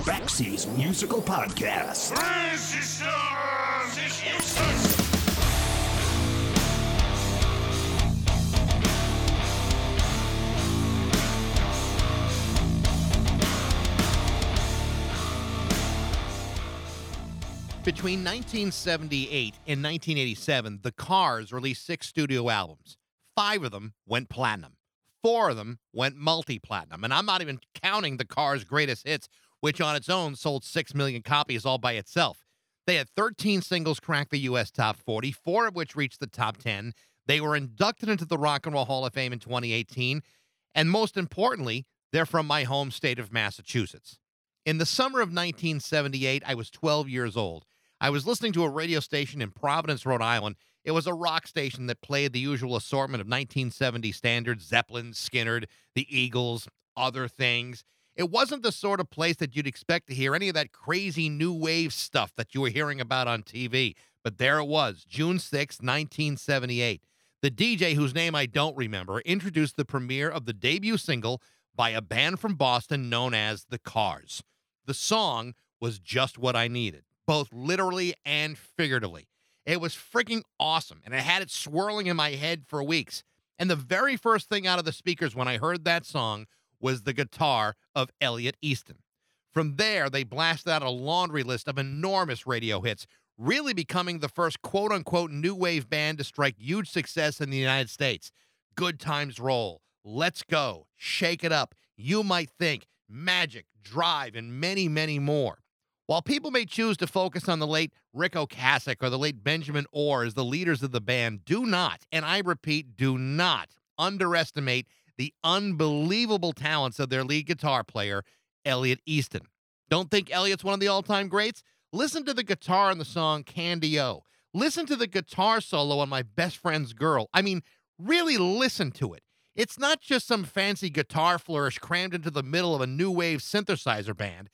Baxi's Musical Podcast. Between 1978 and 1987, The Cars released 6 studio albums. 5 of them went platinum. 4 of them went multi-platinum. And I'm not even counting The Cars' greatest hits, which on its own sold 6 million copies all by itself. They had 13 singles crack the U.S. Top 40, 4 of which reached the Top 10. They were inducted into the Rock and Roll Hall of Fame in 2018. And most importantly, they're from my home state of Massachusetts. In the summer of 1978, I was 12 years old. I was listening to a radio station in Providence, Rhode Island. It was a rock station that played the usual assortment of 1970 standards, Zeppelin, Skynyrd, the Eagles, other things. It wasn't the sort of place that you'd expect to hear any of that crazy new wave stuff that you were hearing about on TV. But there it was, June 6, 1978. The DJ, whose name I don't remember, introduced the premiere of the debut single by a band from Boston known as The Cars. The song was Just What I Needed, both literally and figuratively. It was freaking awesome, and I had it swirling in my head for weeks. And the very first thing out of the speakers when I heard that song was the guitar of Elliot Easton. From there, they blasted out a laundry list of enormous radio hits, really becoming the first quote-unquote new wave band to strike huge success in the United States. Good Times Roll, Let's Go, Shake It Up, You Might Think, Magic, Drive, and many, many more. While people may choose to focus on the late Rick Ocasek or the late Benjamin Orr as the leaders of the band, do not, and I repeat, do not underestimate the unbelievable talents of their lead guitar player, Elliot Easton. Don't think Elliot's one of the all-time greats? Listen to the guitar in the song Candy-O. Listen to the guitar solo on My Best Friend's Girl. I mean, really listen to it. It's not just some fancy guitar flourish crammed into the middle of a new wave synthesizer band.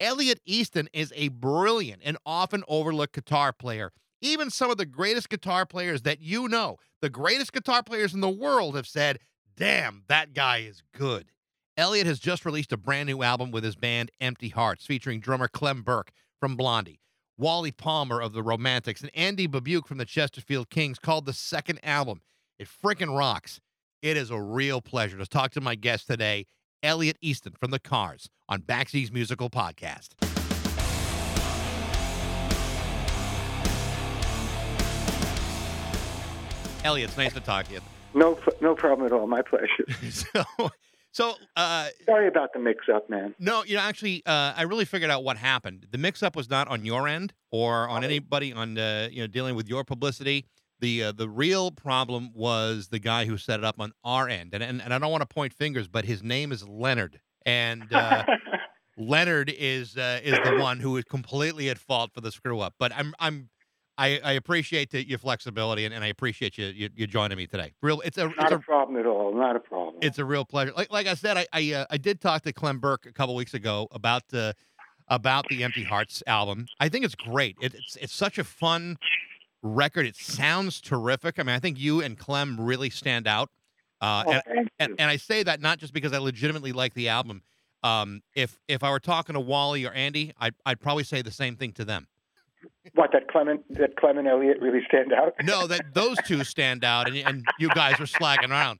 Elliot Easton is a brilliant and often overlooked guitar player. Even some of the greatest guitar players that you know, the greatest guitar players in the world have said, damn, that guy is good. Elliot has just released a brand new album with his band Empty Hearts, featuring drummer Clem Burke from Blondie, Wally Palmar of The Romantics, and Andy Babiuk from the Chesterfield Kings, called The Second Album. It frickin' rocks. It is a real pleasure to talk to my guest today, Elliot Easton from The Cars, on Baxi's Musical Podcast. Elliot, it's nice to talk to you. No problem at all. My pleasure. So sorry about the mix-up, man. No, I really figured out what happened. The mix-up was not on your end or on anybody on dealing with your publicity. The real problem was the guy who set it up on our end, and I don't want to point fingers, but his name is Leonard, and Leonard is the one who is completely at fault for the screw up. But I appreciate your flexibility, and I appreciate you joining me today. It's not a problem at all. Not a problem. It's a real pleasure. Like I said, I did talk to Clem Burke a couple weeks ago about the Empty Hearts album. I think it's great. It's such a fun record. It sounds terrific. I mean, I think you and Clem really stand out. And I say that not just because I legitimately like the album. If I were talking to Wally or Andy, I'd probably say the same thing to them. What, that Clem and Elliot really stand out? No, that those two stand out, and you guys are slacking around.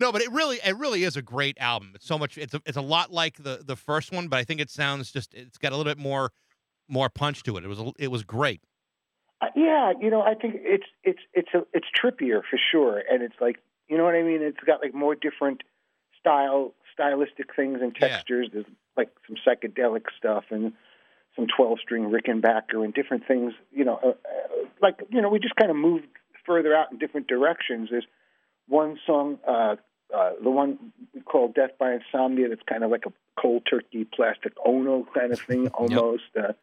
No, but it really is a great album. It's so much. It's a lot like the first one, but I think it sounds just. It's got a little bit more punch to it. It was great. I think it's trippier for sure, and it's like, you know what I mean? It's got like more different stylistic things and textures. Yeah. There's like some psychedelic stuff and some 12-string Rickenbacker and different things. We just kind of moved further out in different directions. There's one song, the one we call Death by Insomnia, that's kind of like a cold turkey plastic Ono kind of thing almost. Yep.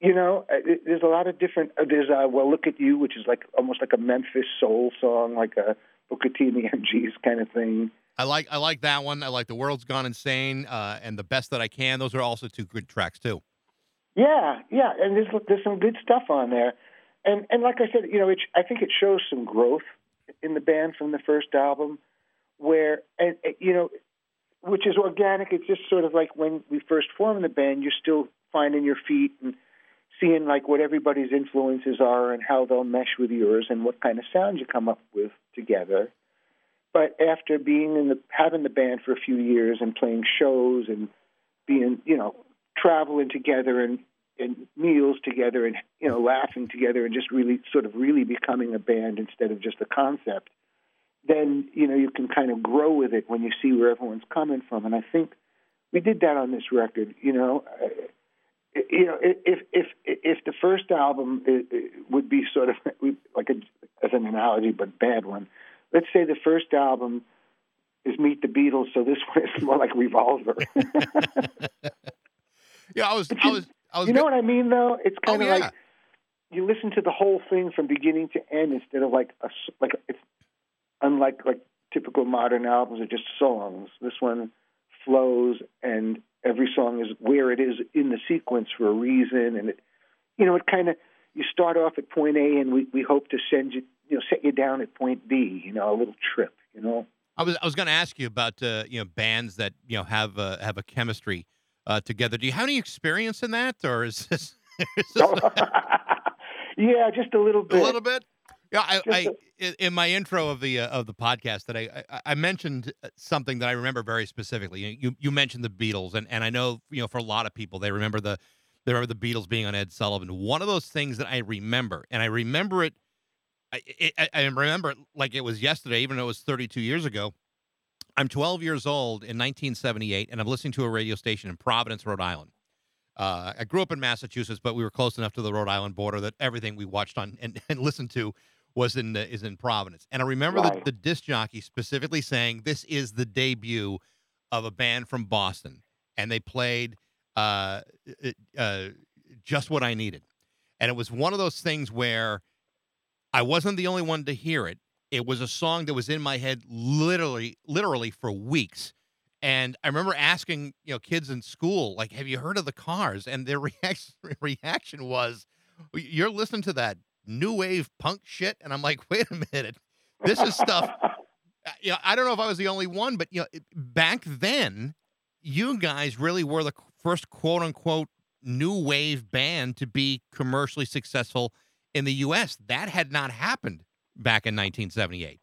There's a lot of different. There's "Well Look at You," which is like almost like a Memphis soul song, like a Booker T and the MGs kind of thing. I like that one. I like "The World's Gone Insane" and "The Best That I Can." Those are also two good tracks too. Yeah, and there's some good stuff on there, and like I said, I think it shows some growth in the band from the first album, where which is organic. It's just sort of like when we first formed the band, you're still finding your feet and seeing like what everybody's influences are and how they'll mesh with yours and what kind of sound you come up with together. But after being having the band for a few years and playing shows and being, you know, traveling together and meals together and, you know, laughing together and just really sort of really becoming a band instead of just a concept, then, you know, you can kind of grow with it when you see where everyone's coming from. And I think we did that on this record, you know. If the first album would be sort of like as an analogy, but bad one, let's say the first album is Meet the Beatles, so this one is more like Revolver. Yeah, I was. You know what I mean, though? It's kind of like you listen to the whole thing from beginning to end instead of like it's unlike like typical modern albums are just songs. This one flows, and every song is where it is in the sequence for a reason, and it, you know, it kind of you start off at point A, and we hope to send you, you know, set you down at point B, you know, a little trip, you know. I was going to ask you about you know, bands that, you know, have a chemistry together. Do you have any experience in that, or is this yeah, just a little bit. A little bit. Yeah, in my intro of the podcast that I mentioned something that I remember very specifically. You mentioned the Beatles, and I know, you know, for a lot of people they remember the Beatles being on Ed Sullivan. One of those things that I remember, and I remember it like it was yesterday, even though it was 32 years ago. I'm 12 years old in 1978, and I'm listening to a radio station in Providence, Rhode Island. I grew up in Massachusetts, but we were close enough to the Rhode Island border that everything we watched on and listened to is in Providence. And I remember the disc jockey specifically saying, this is the debut of a band from Boston. And they played Just What I Needed. And it was one of those things where I wasn't the only one to hear it. It was a song that was in my head literally for weeks. And I remember asking, you know, kids in school, like, have you heard of the Cars? And their reaction was, you're listening to that new wave punk shit. And I'm like, wait a minute, this is stuff. You know, I don't know if I was the only one, but, you know, back then, you guys really were the first quote unquote new wave band to be commercially successful in the U.S. That had not happened back in 1978.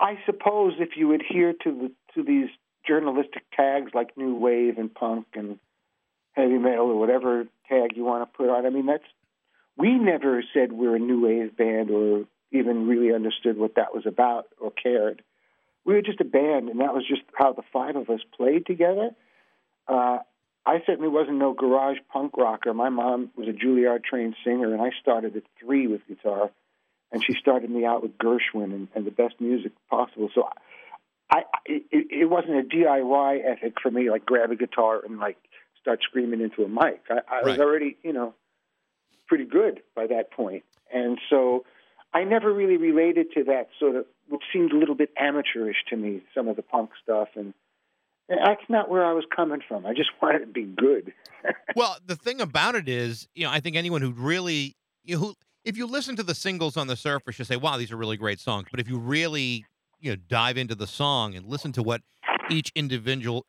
I suppose if you adhere to these journalistic tags like new wave and punk and heavy metal or whatever tag you want to put on, I mean, that's, we never said we're a new wave band or even really understood what that was about or cared. We were just a band, and that was just how the five of us played together. I certainly wasn't no garage punk rocker. My mom was a Juilliard-trained singer, and I started at 3 with guitar, and she started me out with Gershwin and the best music possible. So it wasn't a DIY ethic for me, like grab a guitar and like start screaming into a mic. I was already, you know, pretty good by that point. And so I never really related to that sort of, which seemed a little bit amateurish to me, some of the punk stuff. And that's not where I was coming from. I just wanted to be good. Well, the thing about it is, you know, I think anyone who really, if you listen to the singles on the surface, you say, wow, these are really great songs. But if you really, you know, dive into the song and listen to what each individual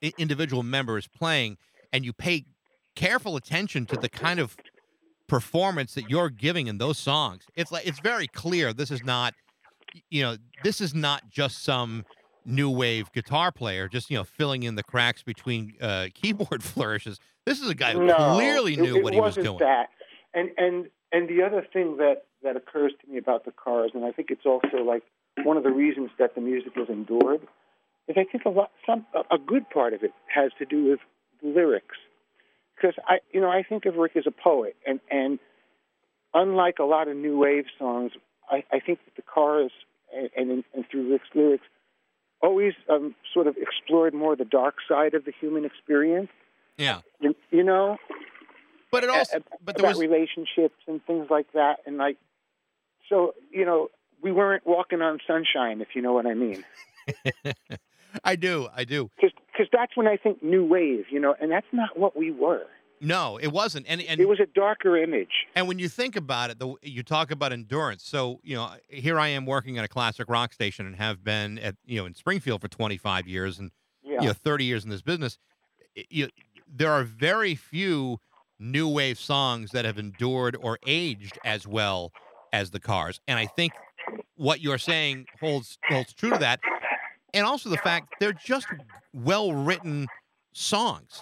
member is playing, and you pay careful attention to the kind of performance that you're giving in those songs, it's like, it's very clear this is not just some new wave guitar player just, you know, filling in the cracks between keyboard flourishes. This is a guy who clearly knew what he was doing. That. And the other thing that occurs to me about the Cars, and I think it's also like one of the reasons that the music has endured, is I think a good part of it has to do with lyrics. Because I think of Rick as a poet, and unlike a lot of new wave songs, I think that the Cars and through Rick's lyrics always sort of explored more the dark side of the human experience. Yeah, you know. But it also, but there was relationships and things like that, and like, so, you know, we weren't walking on sunshine, if you know what I mean. I do. Because that's when I think new wave, you know, and that's not what we were. No, it wasn't. And it was a darker image. And when you think about it, you talk about endurance. So, you know, here I am working at a classic rock station and have been in Springfield for 25 years. And you know, 30 years in this business, there are very few new wave songs that have endured or aged as well as the Cars. And I think what you're saying holds true to that. And also the fact they're just well-written songs.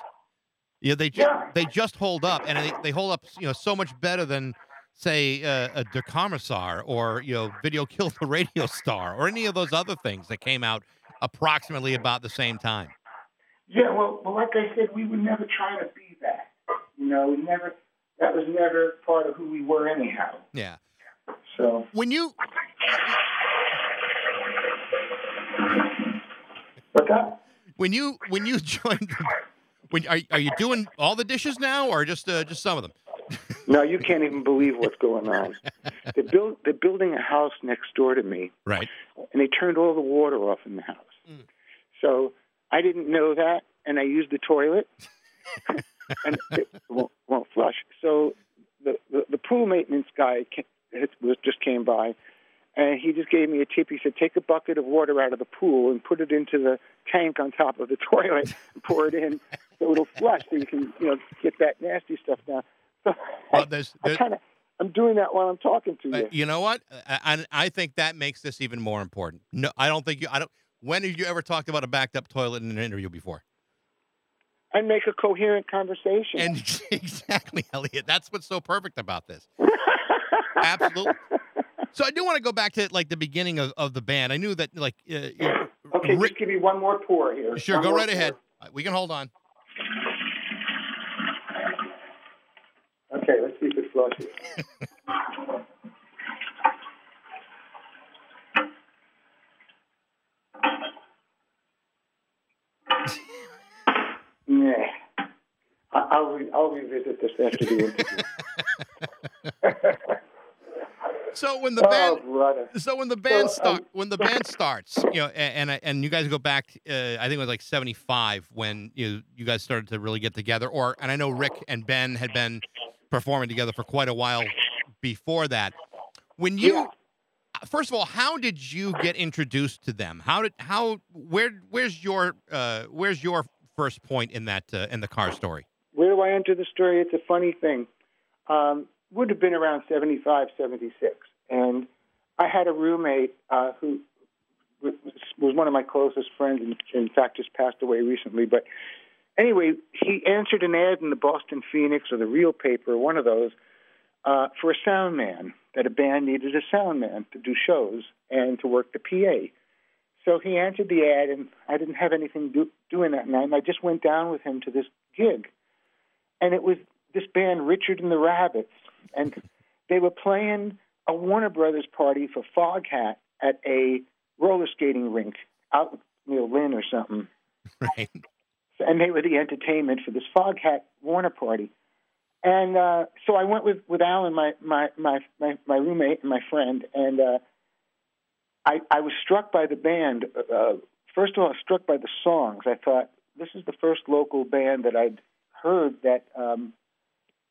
You know, they just hold up, and they hold up, you know, so much better than, say, a Der Kommissar or, you know, Video Killed the Radio Star or any of those other things that came out approximately about the same time. Yeah, well, like I said, we were never trying to be that. You know, that was never part of who we were anyhow. Yeah. So when you joined, are you doing all the dishes now, or just some of them? No, you can't even believe what's going on. They're building a house next door to me, right? And they turned all the water off in the house. Mm. So I didn't know that, and I used the toilet, and it won't flush. So the pool maintenance guy just came by, and he just gave me a tip. He said, take a bucket of water out of the pool and put it into the tank on top of the toilet and pour it in so it'll flush so you can, you know, get that nasty stuff down. So I'm doing that while I'm talking to you. You know what? I think that makes this even more important. No, I don't think you – when have you ever talked about a backed-up toilet in an interview before? I make a coherent conversation. And exactly, Elliot. That's what's so perfect about this. Absolutely. So I do want to go back to, like, the beginning of the band. I knew that, like... okay, just give me one more pour here. Sure, go right ahead. We can hold on. Okay, let's see if it flushes. Nah. I'll revisit this after the interview. So when the band, starts, you know, and you guys go back, I think it was like 75 when you guys started to really get together. And I know Rick and Ben had been performing together for quite a while before that. When you, first of all, how did you get introduced to them? Where's your first point in that in the Car story? Where do I enter the story? It's a funny thing. Would have been around 75, 76. And I had a roommate who was one of my closest friends, and in fact just passed away recently. But anyway, he answered an ad in the Boston Phoenix or the Real Paper, one of those, for a sound man, that a band needed a sound man to do shows and to work the PA. So he answered the ad, and I didn't have anything to do in that night, and I just went down with him to this gig. And it was this band, Richard and the Rabbits. And they were playing a Warner Brothers party for Foghat at a roller skating rink out near Lynn or something. Right. And they were the entertainment for this Foghat Warner party. And so I went with Alan, my roommate and my friend, and I was struck by the band. First of all, I was struck by the songs. I thought, this is the first local band that I'd heard that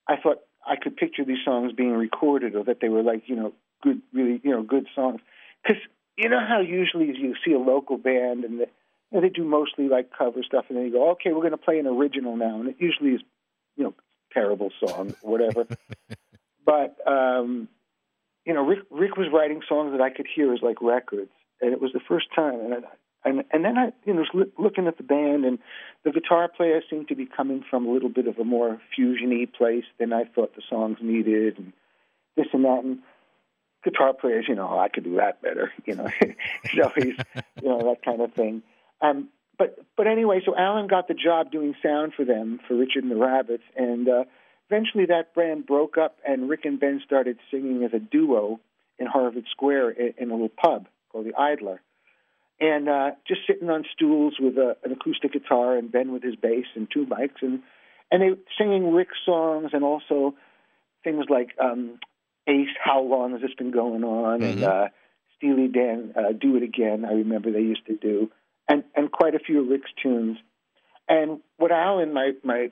I thought I could picture these songs being recorded, or that they were like, you know, good, really, you know, good songs. Because you know how usually you see a local band and they do mostly like cover stuff, and then you go, okay, we're going to play an original now, and it usually is, you know, terrible song or whatever. But you know, Rick was writing songs that I could hear as like records, and it was the first time. And then I, you know, was looking at the band, and the guitar player seemed to be coming from a little bit of a more fusion-y place than I thought the songs needed, and this and that. And guitar players, you know, I could do that better, you know. So he's, you know, that kind of thing. But anyway, so Alan got the job doing sound for them, for Richard and the Rabbits, and eventually that band broke up, and Rick and Ben started singing as a duo in Harvard Square in a little pub called the Idler. And just sitting on stools with an acoustic guitar, and Ben with his bass and two mics, and they were singing Rick's songs and also things like Ace, How Long Has This Been Going On, mm-hmm. and Steely Dan, Do It Again, I remember they used to do, and quite a few of Rick's tunes. And what Alan, my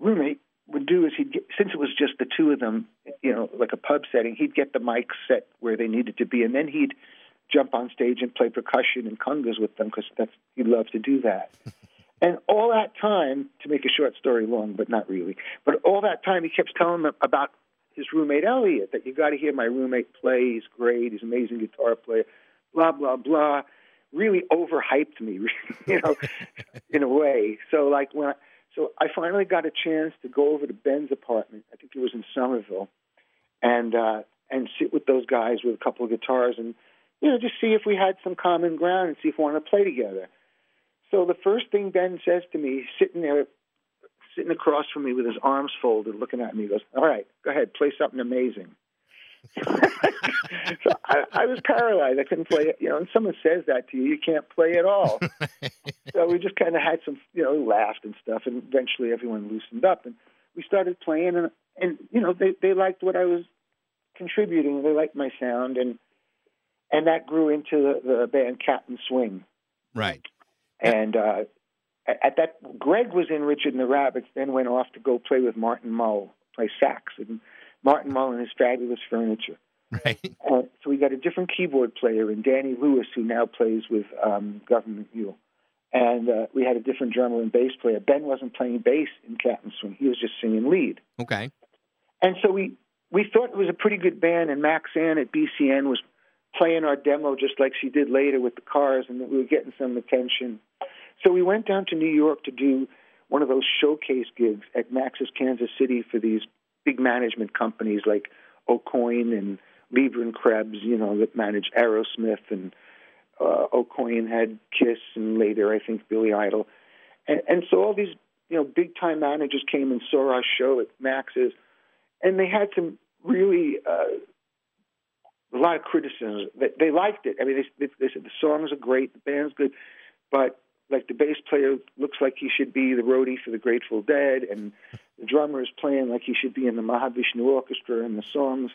roommate, would do is he'd get, since it was just the two of them, you know, like a pub setting, he'd get the mics set where they needed to be, and then he'd jump on stage and play percussion and congas with them, because he loves to do that. And all that time, to make a short story long, but not really, but all that time he kept telling them about his roommate Elliot, that you got to hear my roommate play, he's great, he's an amazing guitar player, blah, blah, blah. Really overhyped me, you know, in a way. So like when I finally got a chance to go over to Ben's apartment, I think it was in Somerville, and sit with those guys with a couple of guitars and, you know, just see if we had some common ground and see if we wanted to play together. So the first thing Ben says to me, sitting there, sitting across from me with his arms folded, looking at me, he goes, all right, go ahead, play something amazing. So I was paralyzed. I couldn't play it. You know, and someone says that to you, you can't play at all. So we just kind of had some, you know, laughed and stuff, and eventually everyone loosened up. And we started playing, and you know, they liked what I was contributing. They liked my sound, and that grew into the band Captain Swing. Right. And at that, Greg was in Richard and the Rabbits, then went off to go play with Martin Mull, play sax, and Martin Mull and his fabulous furniture. Right. So we got a different keyboard player in Danny Lewis, who now plays with Government Mule. And we had a different drummer and bass player. Ben wasn't playing bass in Captain Swing. He was just singing lead. Okay. And so we thought it was a pretty good band, and Maxanne at BCN was playing our demo just like she did later with the Cars, and we were getting some attention. So we went down to New York to do one of those showcase gigs at Max's Kansas City for these big management companies like Aucoin and Leber and Krebs, you know, that managed Aerosmith, and Aucoin had Kiss, and later I think Billy Idol. And so all these, you know, big-time managers came and saw our show at Max's, and they had some really a lot of criticism. They liked it. I mean, they said the songs are great, the band's good, but like the bass player looks like he should be the roadie for the Grateful Dead, and the drummer is playing like he should be in the Mahavishnu Orchestra, and the songs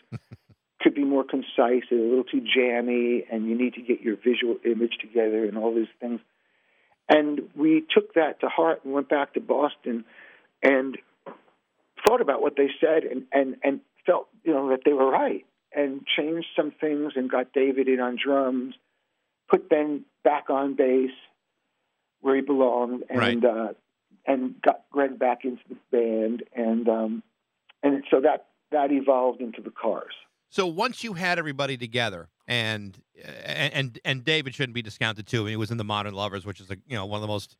could be more concise and a little too jammy, and you need to get your visual image together and all these things. And we took that to heart and went back to Boston and thought about what they said and felt, you know, that they were right, and changed some things and got David in on drums, put Ben back on bass where he belonged, and right. And got Greg back into the band, and so that evolved into the Cars. So once you had everybody together, and David shouldn't be discounted too. He was in the Modern Lovers, which is one of the most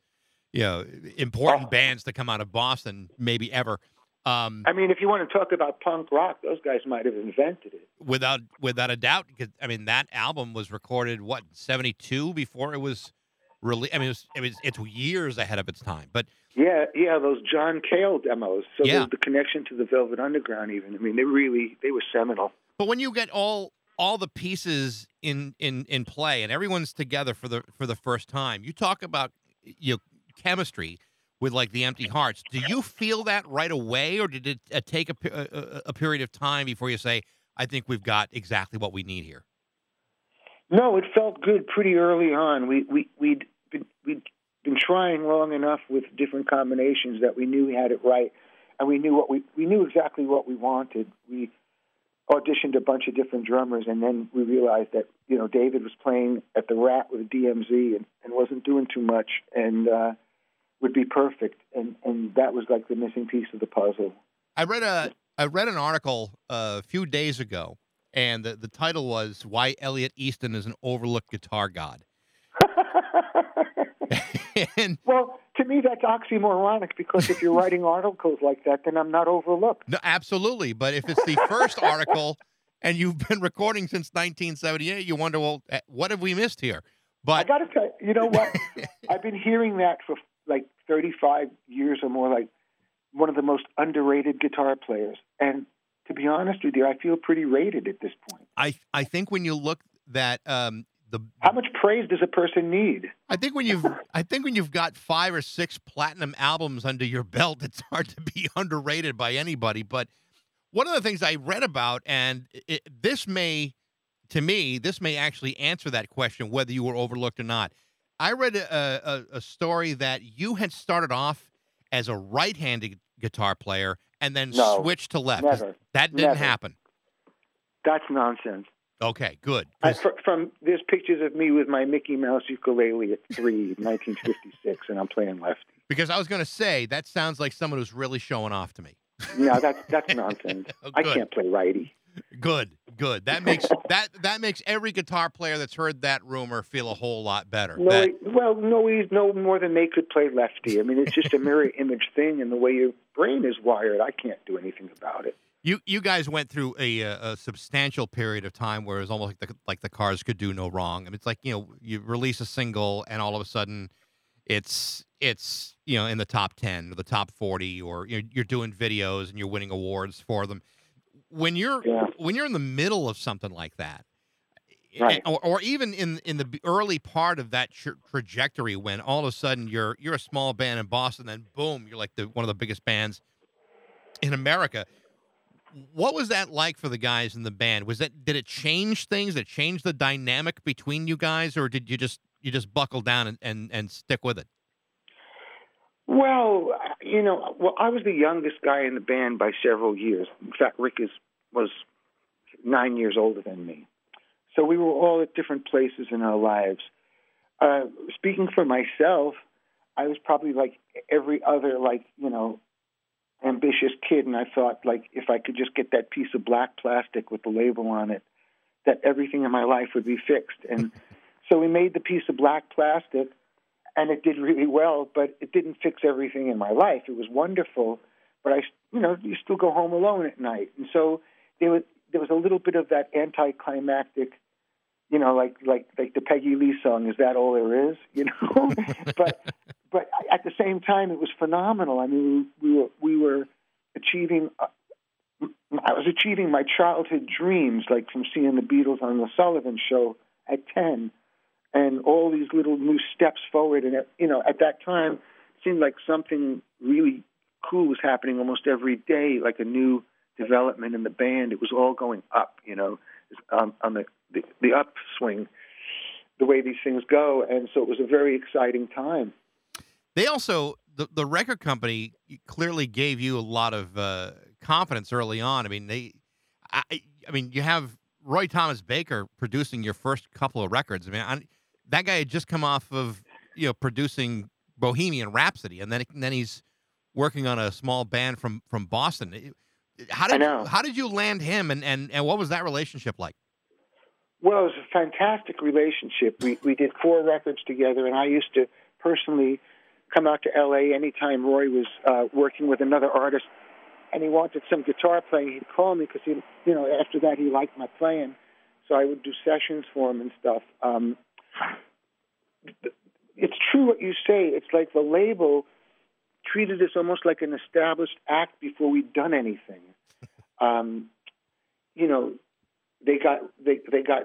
important bands to come out of Boston maybe ever. I mean, if you want to talk about punk rock, those guys might have invented it without a doubt. Because I mean, that album was recorded what, 72, before it was. Really, I mean, it's years ahead of its time, but yeah, those John Cale demos. So yeah, the connection to the Velvet Underground, even. I mean, they were seminal. But when you get all the pieces in play and everyone's together for the first time, you talk about chemistry with like the Empty Hearts. Do you feel that right away, or did it take a period of time before you say, I think we've got exactly what we need here? No, it felt good pretty early on. We'd been trying long enough with different combinations that we knew we had it right, and we knew exactly what we wanted. We auditioned a bunch of different drummers, and then we realized that David was playing at the Rat with DMZ and wasn't doing too much, and would be perfect. And that was like the missing piece of the puzzle. I read an article a few days ago. And the title was Why Elliot Easton is an Overlooked Guitar God. Well, to me, that's oxymoronic, because if you're writing articles like that, then I'm not overlooked. No, absolutely. But if it's the first article and you've been recording since 1978, you wonder, well, what have we missed here? But I got to tell you, you know what? I've been hearing that for like 35 years or more, like one of the most underrated guitar players. And to be honest with you, I feel pretty rated at this point. I think when you look that how much praise does a person need? I think when you've got 5 or 6 platinum albums under your belt, it's hard to be underrated by anybody. But one of the things I read about, and this may actually answer that question whether you were overlooked or not. I read a story that you had started off as a right-handed guitar player and then switch to left. Never. That didn't happen. That's nonsense. Okay, good. From there's pictures of me with my Mickey Mouse ukulele at 3, 1956, and I'm playing lefty. Because I was going to say, that sounds like someone who's really showing off to me. No, that's nonsense. Oh, I can't play righty. Good. That makes every guitar player that's heard that rumor feel a whole lot better. No more than they could play lefty. I mean, it's just a mirror image thing, and the way your brain is wired, I can't do anything about it. You guys went through a substantial period of time where it was almost like the Cars could do no wrong. I mean, it's like, you know, you release a single and all of a sudden it's you know, in the top 10 or the top 40, or you're doing videos and you're winning awards for them. When you're in the middle of something like that, right, or even in the early part of that trajectory, when all of a sudden you're a small band in Boston, then boom, you're like one of the biggest bands in America. What was that like for the guys in the band? Did it change things? Did it change the dynamic between you guys, or did you just buckle down and stick with it? Well, I was the youngest guy in the band by several years. In fact, Rick was 9 years older than me. So we were all at different places in our lives. Speaking for myself, I was probably like every other, ambitious kid, and I thought, if I could just get that piece of black plastic with the label on it, that everything in my life would be fixed. And so we made the piece of black plastic, and it did really well, but it didn't fix everything in my life. It was wonderful, but you still go home alone at night. And so there was a little bit of that anticlimactic, like the Peggy Lee song, "Is That All There Is?" But at the same time, it was phenomenal. I mean, we were achieving. I was achieving my childhood dreams, like from seeing the Beatles on the Sullivan Show at 10, and all these little new steps forward. And at that time, it seemed like something really cool was happening almost every day, like a new development in the band. It was all going up, on the upswing, the way these things go. And so it was a very exciting time. They also, the record company clearly gave you a lot of confidence early on. I mean, you have Roy Thomas Baker producing your first couple of records. I mean, that guy had just come off of producing Bohemian Rhapsody, and then he's working on a small band from Boston. How did you land him, and what was that relationship like? Well, it was a fantastic relationship. We did 4 records together, and I used to personally come out to L.A. anytime Roy was working with another artist, and he wanted some guitar playing. He'd call me because after that he liked my playing, so I would do sessions for him and stuff. It's true what you say. It's like the label treated us almost like an established act before we'd done anything. They got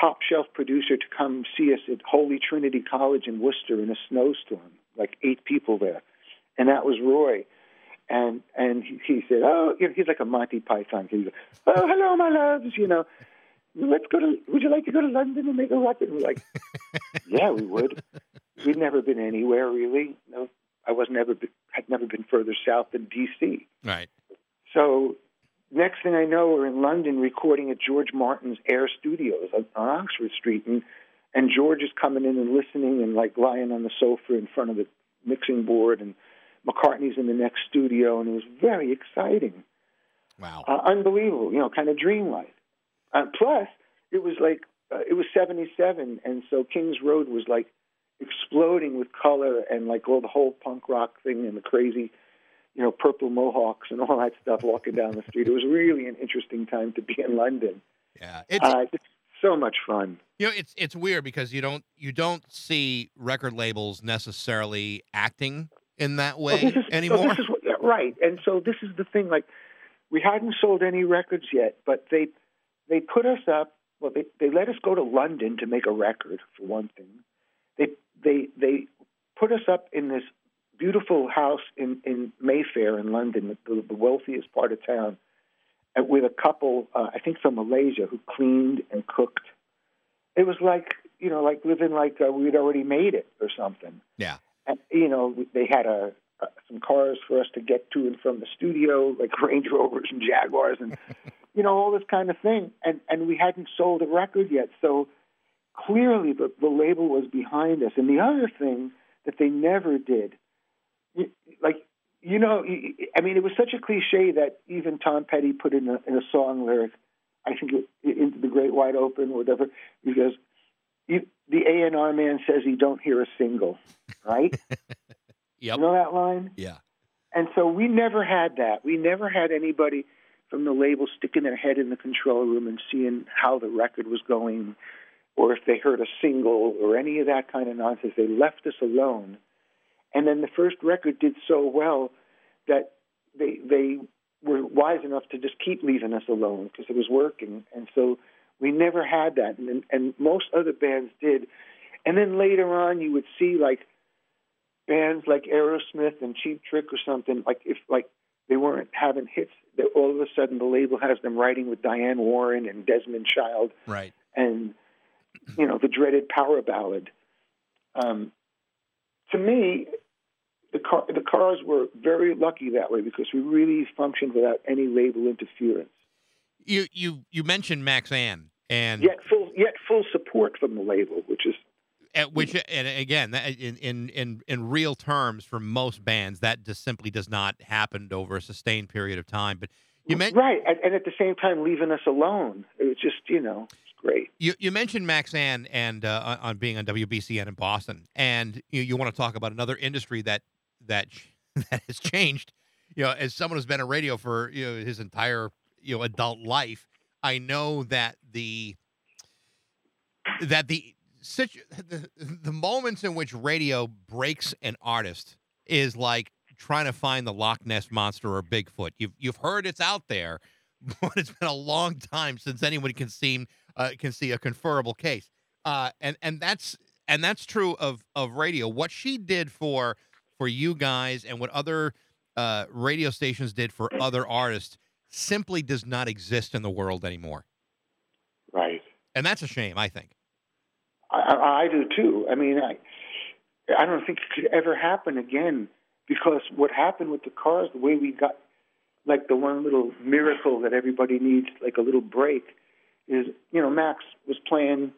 top shelf producer to come see us at Holy Trinity College in Worcester in a snowstorm, like 8 people there, and that was Roy, and he said, he's like a Monty Python kid. He goes, "Oh, hello, my loves, would you like to go to London and make a record?" And we're like, "Yeah, we would." We'd never been anywhere really. No, I'd never been further south than D.C. Right. So. Next thing I know, we're in London recording at George Martin's Air Studios on Oxford Street, and George is coming in and listening and like lying on the sofa in front of the mixing board, and McCartney's in the next studio, and it was very exciting. Wow. Unbelievable, kind of dreamlike. Plus, it was like, it was 77, and so Kings Road was like exploding with color and like all the whole punk rock thing and the crazy purple mohawks and all that stuff walking down the street. It was really an interesting time to be in London. Yeah. It's so much fun. It's weird because you don't see record labels necessarily acting in that way anymore. Right. And so this is the thing, like we hadn't sold any records yet, but they put us up. Well, they let us go to London to make a record for one thing. They put us up in this beautiful house in Mayfair in London, the wealthiest part of town, with a couple, I think from Malaysia, who cleaned and cooked. It was like, like living like we'd already made it or something. Yeah. And, they had some cars for us to get to and from the studio, like Range Rovers and Jaguars and you know, all this kind of thing. And we hadn't sold a record yet. So clearly the label was behind us. And the other thing that they never did, like, you know, I mean, it was such a cliche that even Tom Petty put in a song lyric, I think, Into the Great Wide Open or whatever, because the A&R man says he don't hear a single, right? Yep. You know that line? Yeah. And so we never had that. We never had anybody from the label sticking their head in the control room and seeing how the record was going or if they heard a single or any of that kind of nonsense. They left us alone. And then the first record did so well that they were wise enough to just keep leaving us alone because it was working. And so we never had that, and most other bands did. And then later on you would see, like, bands like Aerosmith and Cheap Trick or something, like, if like they weren't having hits, that all of a sudden the label has them writing with Diane Warren and Desmond Child. Right. And, you know, the dreaded power ballad. To me, the Cars were very lucky that way because we really functioned without any label interference. You mentioned Maxanne, and yet full support from the label, which is and again, in real terms, for most bands, that just simply does not happen over a sustained period of time. But you mentioned right, and at the same time, leaving us alone. It was just, you know, great. You mentioned Maxanne and on being on WBCN in Boston, and you want to talk about another industry that has changed. You know, as someone who's been in radio for his entire adult life, I know that the moments in which radio breaks an artist is like trying to find the Loch Ness monster or Bigfoot. You've heard it's out there, but it's been a long time since anyone can see a conferable case. And that's true of radio. What she did for you guys and what other radio stations did for other artists simply does not exist in the world anymore. Right. And that's a shame, I think. I do, too. I mean, I don't think it could ever happen again, because what happened with the Cars, the way we got, like, the one little miracle that everybody needs, like a little break, is, you know, Max was playing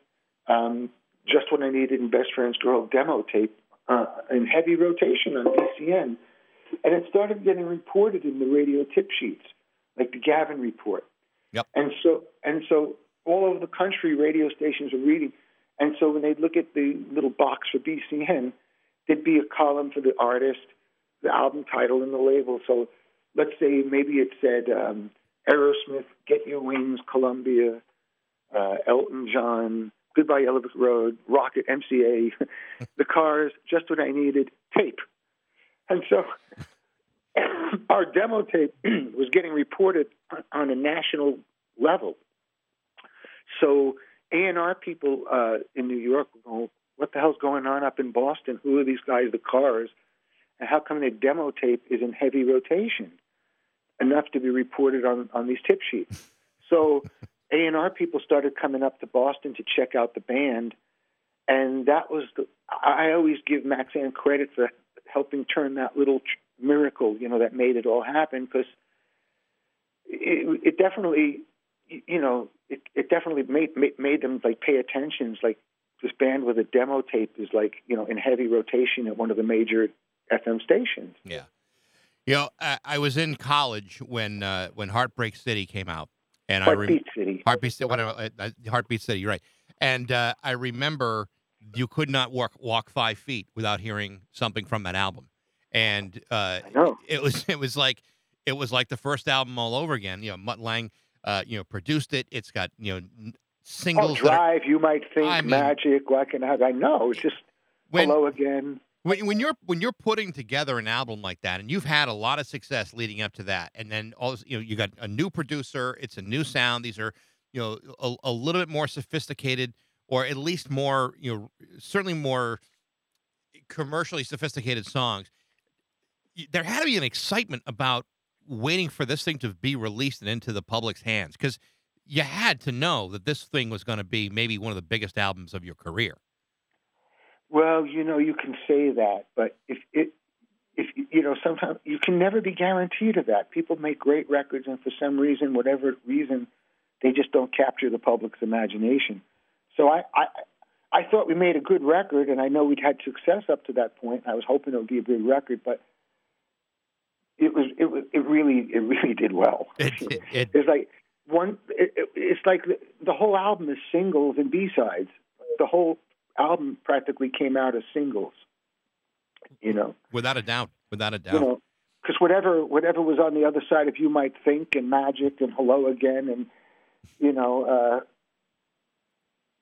Just What I Needed and Best Friend's Girl demo tape in heavy rotation on BCN, and it started getting reported in the radio tip sheets, like the Gavin report. Yep. And so all over the country, radio stations were reading. And so when they'd look at the little box for BCN, there'd be a column for the artist, the album title, and the label. So let's say maybe it said Aerosmith, Get Your Wings, Columbia, Elton John, Goodbye Yellow Brick Road, Rocket, MCA, The Cars, Just What I Needed, tape. And so our demo tape was getting reported on a national level. So A&R people in New York were going, what the hell's going on up in Boston? Who are these guys, the Cars? And how come their demo tape is in heavy rotation, enough to be reported on these tip sheets? So A&R people started coming up to Boston to check out the band, and that was I always give Maxanne credit for helping turn that little miracle, you know, that made it all happen, because it definitely, you know, it definitely made them, like, pay attention. It's like this band with a demo tape is, like, you know, in heavy rotation at one of the major FM stations. Yeah. You know, I was in college when Heartbreak City came out. And Heartbeat City, right. And I remember you could not walk 5 feet without hearing something from that album. And I know. It was like the first album all over again. You know, Mutt Lange produced it. It's got, singles. Oh, Drive, You Might Think, I mean, Magic, Why Can I? I know. It's just Hello Again. When you're putting together an album like that, and you've had a lot of success leading up to that, and then all you got a new producer, it's a new sound. These are a little bit more sophisticated, or at least more certainly more commercially sophisticated songs. There had to be an excitement about waiting for this thing to be released and into the public's hands, because you had to know that this thing was going to be maybe one of the biggest albums of your career. Well, you can say that, but if it, sometimes you can never be guaranteed of that. People make great records, and for some reason, whatever reason, they just don't capture the public's imagination. So I thought we made a good record, and I know we'd had success up to that point. I was hoping it would be a big record, but it really did well. It's like one. It's like the whole album is singles and B-sides. The whole album practically came out as singles. Without a doubt. Because whatever was on the other side of You Might Think and Magic and Hello Again and,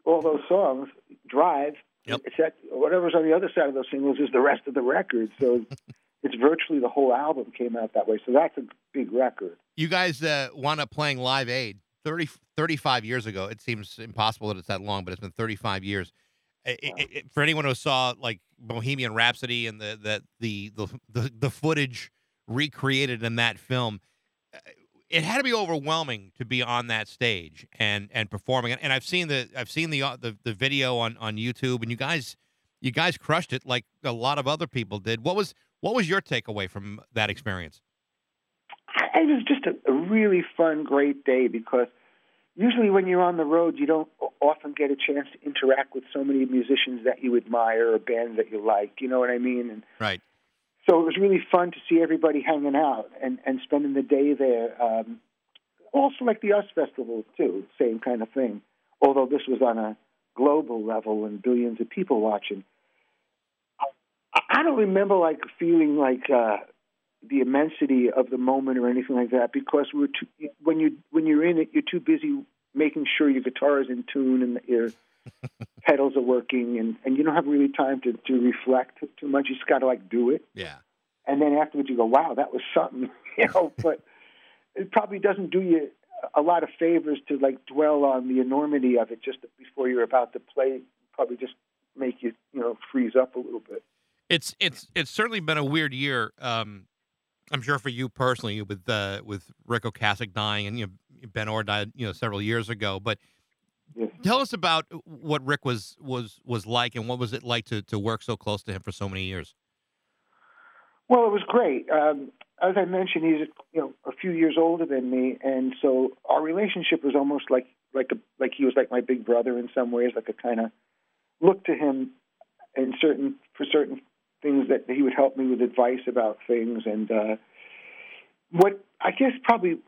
all those songs, Drive, yep. Except whatever's on the other side of those singles is the rest of the record. So it's virtually the whole album came out that way. So that's a big record. You guys wound up playing Live Aid 35 years ago. It seems impossible that it's that long, but it's been 35 years. For anyone who saw like Bohemian Rhapsody and the footage recreated in that film, it had to be overwhelming to be on that stage and performing. And I've seen the video on YouTube, and you guys crushed it like a lot of other people did. What was your takeaway from that experience? It was just a really fun, great day because. Usually when you're on the road, you don't often get a chance to interact with so many musicians that you admire or bands that you like. You know what I mean? And right. So it was really fun to see everybody hanging out and spending the day there. Also like the US Festival, too, same kind of thing, although this was on a global level and billions of people watching. I don't remember feeling the immensity of the moment or anything like that, because when you're in it, you're too busy making sure your guitar is in tune and your pedals are working, and you don't have really time to reflect too much. You just got to do it. Yeah. And then afterwards you go, wow, that was something, but it probably doesn't do you a lot of favors to dwell on the enormity of it just before you're about to play. Probably just make you, freeze up a little bit. It's certainly been a weird year. I'm sure for you personally, with Rick Ocasek dying and Ben Orr died, several years ago. But tell us about what Rick was like, and what was it like to work so close to him for so many years? Well, it was great. As I mentioned, he's a few years older than me, and so our relationship was almost like he was like my big brother in some ways. Like I kind of looked to him for certain things that he would help me with advice about things, and what I guess probably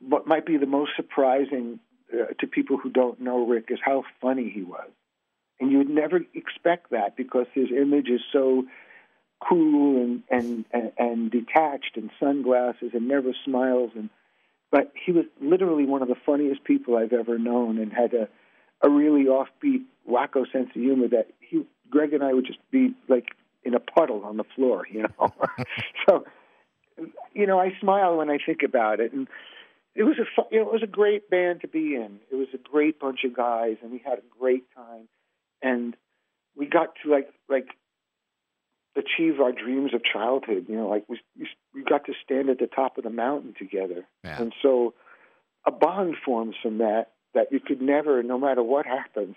what might be the most surprising to people who don't know Rick is how funny he was, and you would never expect that because his image is so cool and detached, and sunglasses, and never smiles, but he was literally one of the funniest people I've ever known, and had a really offbeat, wacko sense of humor that Greg and I would just be in a puddle on the floor, So, I smile when I think about it. And it was a great band to be in. It was a great bunch of guys, and we had a great time. And we got to achieve our dreams of childhood. We got to stand at the top of the mountain together, yeah. And so a bond forms from that you could never, no matter what happens.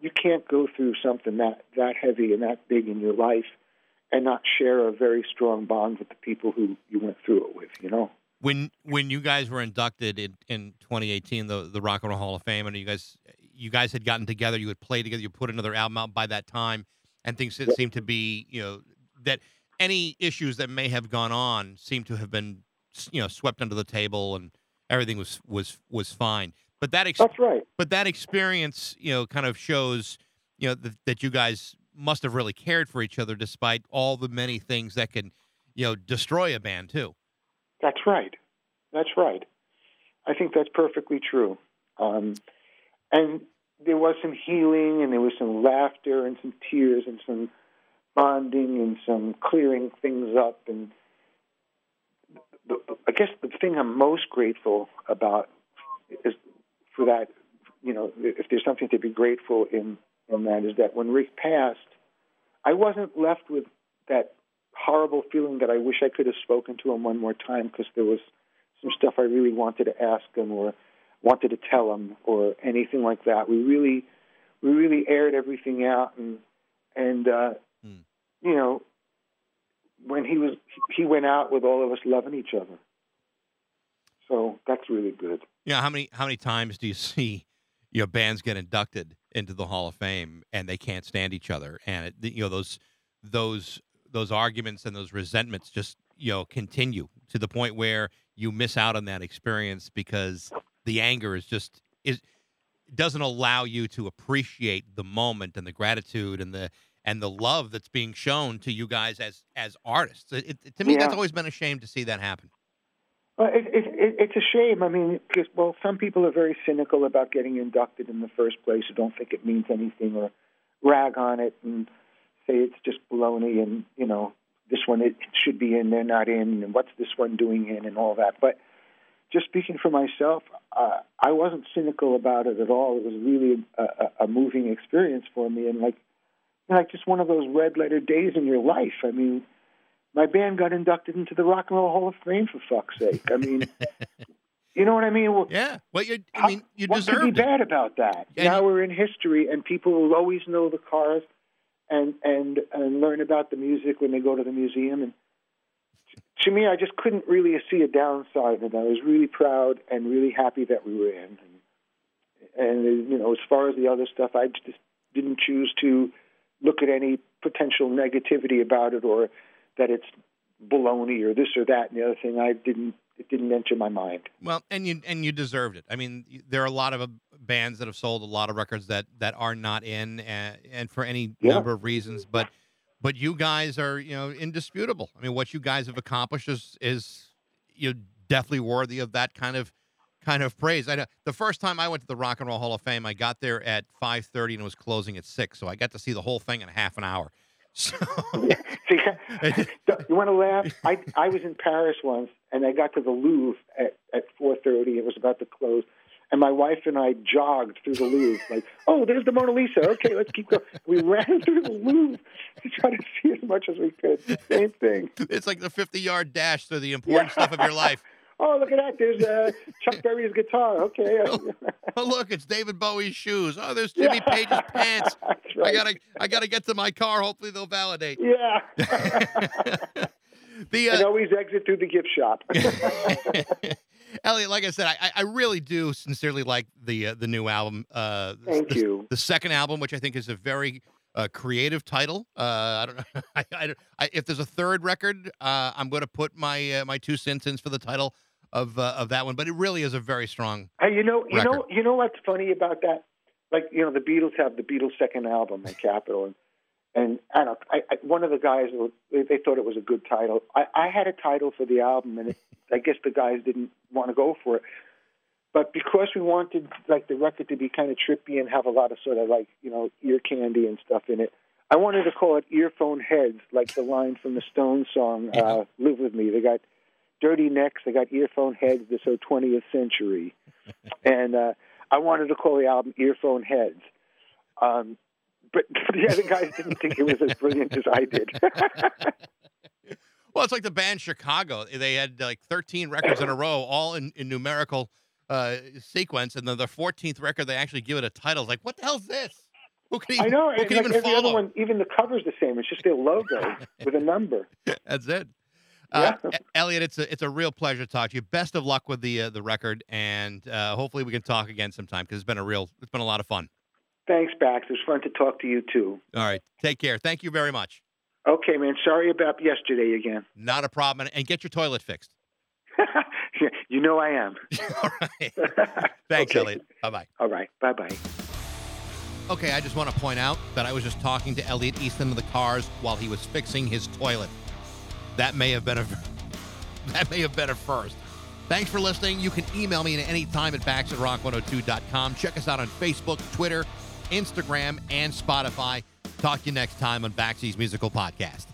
You can't go through something that heavy and that big in your life and not share a very strong bond with the people who you went through it with, When you guys were inducted in 2018, the Rock and Roll Hall of Fame, and you guys had gotten together, you had played together, you put another album out by that time, and things seemed to be, that any issues that may have gone on seemed to have been, swept under the table, and everything was fine. But that's right. But that experience, kind of shows, that you guys must have really cared for each other, despite all the many things that can, destroy a band too. That's right. That's right. I think that's perfectly true. And there was some healing, and there was some laughter, and some tears, and some bonding, and some clearing things up. And I guess the thing I'm most grateful about is. For that, if there's something to be grateful in that, is that when Rick passed, I wasn't left with that horrible feeling that I wish I could have spoken to him one more time, because there was some stuff I really wanted to ask him or wanted to tell him or anything like that. We really aired everything out, and when he went out with all of us loving each other. So that's really good. Yeah, you know, how many times do you see your bands get inducted into the Hall of Fame and they can't stand each other, and it, you know, those arguments and those resentments just, you know, continue to the point where you miss out on that experience because the anger doesn't allow you to appreciate the moment and the gratitude and the love that's being shown to you guys as artists. To me, that's always been a shame to see that happen. Well, it's a shame. I mean, because, well, some people are very cynical about getting inducted in the first place, who don't think it means anything, or rag on it and say it's just baloney, and, you know, this one it should be in, they're not in, and what's this one doing in, and all that. But just speaking for myself, I wasn't cynical about it at all. It was really a moving experience for me, and like just one of those red-letter days in your life. I mean, my band got inducted into the Rock and Roll Hall of Fame, for fuck's sake. I mean, you know what I mean? Well, yeah. Well, you deserved it. What could be bad about that? Yeah. Now we're in history, and people will always know the Cars and learn about the music when they go to the museum. And to me, I just couldn't really see a downside, and I was really proud and really happy that we were in. And you know, as far as the other stuff, I just didn't choose to look at any potential negativity about it, or that it's baloney or this or that and the other thing. It didn't enter my mind. Well, and you deserved it. I mean, there are a lot of bands that have sold a lot of records that are not in, and for any number of reasons. But you guys are, you know, indisputable. I mean, what you guys have accomplished is you know, definitely worthy of that kind of praise. I know the first time I went to the Rock and Roll Hall of Fame, I got there at 5:30 and it was closing at 6:00, so I got to see the whole thing in half an hour. So see, you want to laugh? I was in Paris once, and I got to the Louvre at 4:30. It was about to close, and my wife and I jogged through the Louvre. Like, oh, there's the Mona Lisa. Okay, let's keep going. We ran through the Louvre to try to see as much as we could. Same thing. It's like the 50-yard dash through the important stuff of your life. Oh, look at that. There's Chuck Berry's guitar. Okay. Oh, look, it's David Bowie's shoes. Oh, there's Jimmy Page's pants. Right. I gotta get to my car. Hopefully they'll validate. Yeah. And always exit through the gift shop. Elliot, like I said, I really do sincerely like the new album. Thank you. The second album, which I think is a very creative title. I don't know. If there's a third record, I'm going to put my 2 cents in for the title of that one, but it really is a very strong. Hey, you know what's funny about that? Like, you know, the Beatles have the Beatles' second album on Capitol, and I don't. I one of the guys, they thought it was a good title. I had a title for the album, and I guess the guys didn't want to go for it. But because we wanted like the record to be kind of trippy and have a lot of sort of like, you know, ear candy and stuff in it, I wanted to call it Earphone Heads, like the line from the Stones song "Live With Me." They got dirty necks, they got earphone heads. This 20th century, and I wanted to call the album Earphone Heads. But the other guys didn't think it was as brilliant as I did. Well, it's like the band Chicago. They had like 13 records in a row, all in numerical sequence, and then the 14th record, they actually give it a title. It's like, what the hell's this? Who can even follow? Other one, even the cover's the same. It's just their logo with a number. That's it. Elliot, it's a real pleasure to talk to you. Best of luck with the record, and hopefully we can talk again sometime, because it's been a lot of fun. Thanks, Bax. It was fun to talk to you too. All right, take care. Thank you very much. Okay, man. Sorry about yesterday again. Not a problem. And get your toilet fixed. You know I am. All right. Thanks, okay. Elliot. Bye-bye. All right. Bye-bye. Okay, I just want to point out that I was just talking to Elliot Easton of the Cars while he was fixing his toilet. That may have been a first. Thanks for listening. You can email me at any time at bax@rock102.com. Check us out on Facebook, Twitter, Instagram, and Spotify. Talk to you next time on Baxi's Musical Podcast.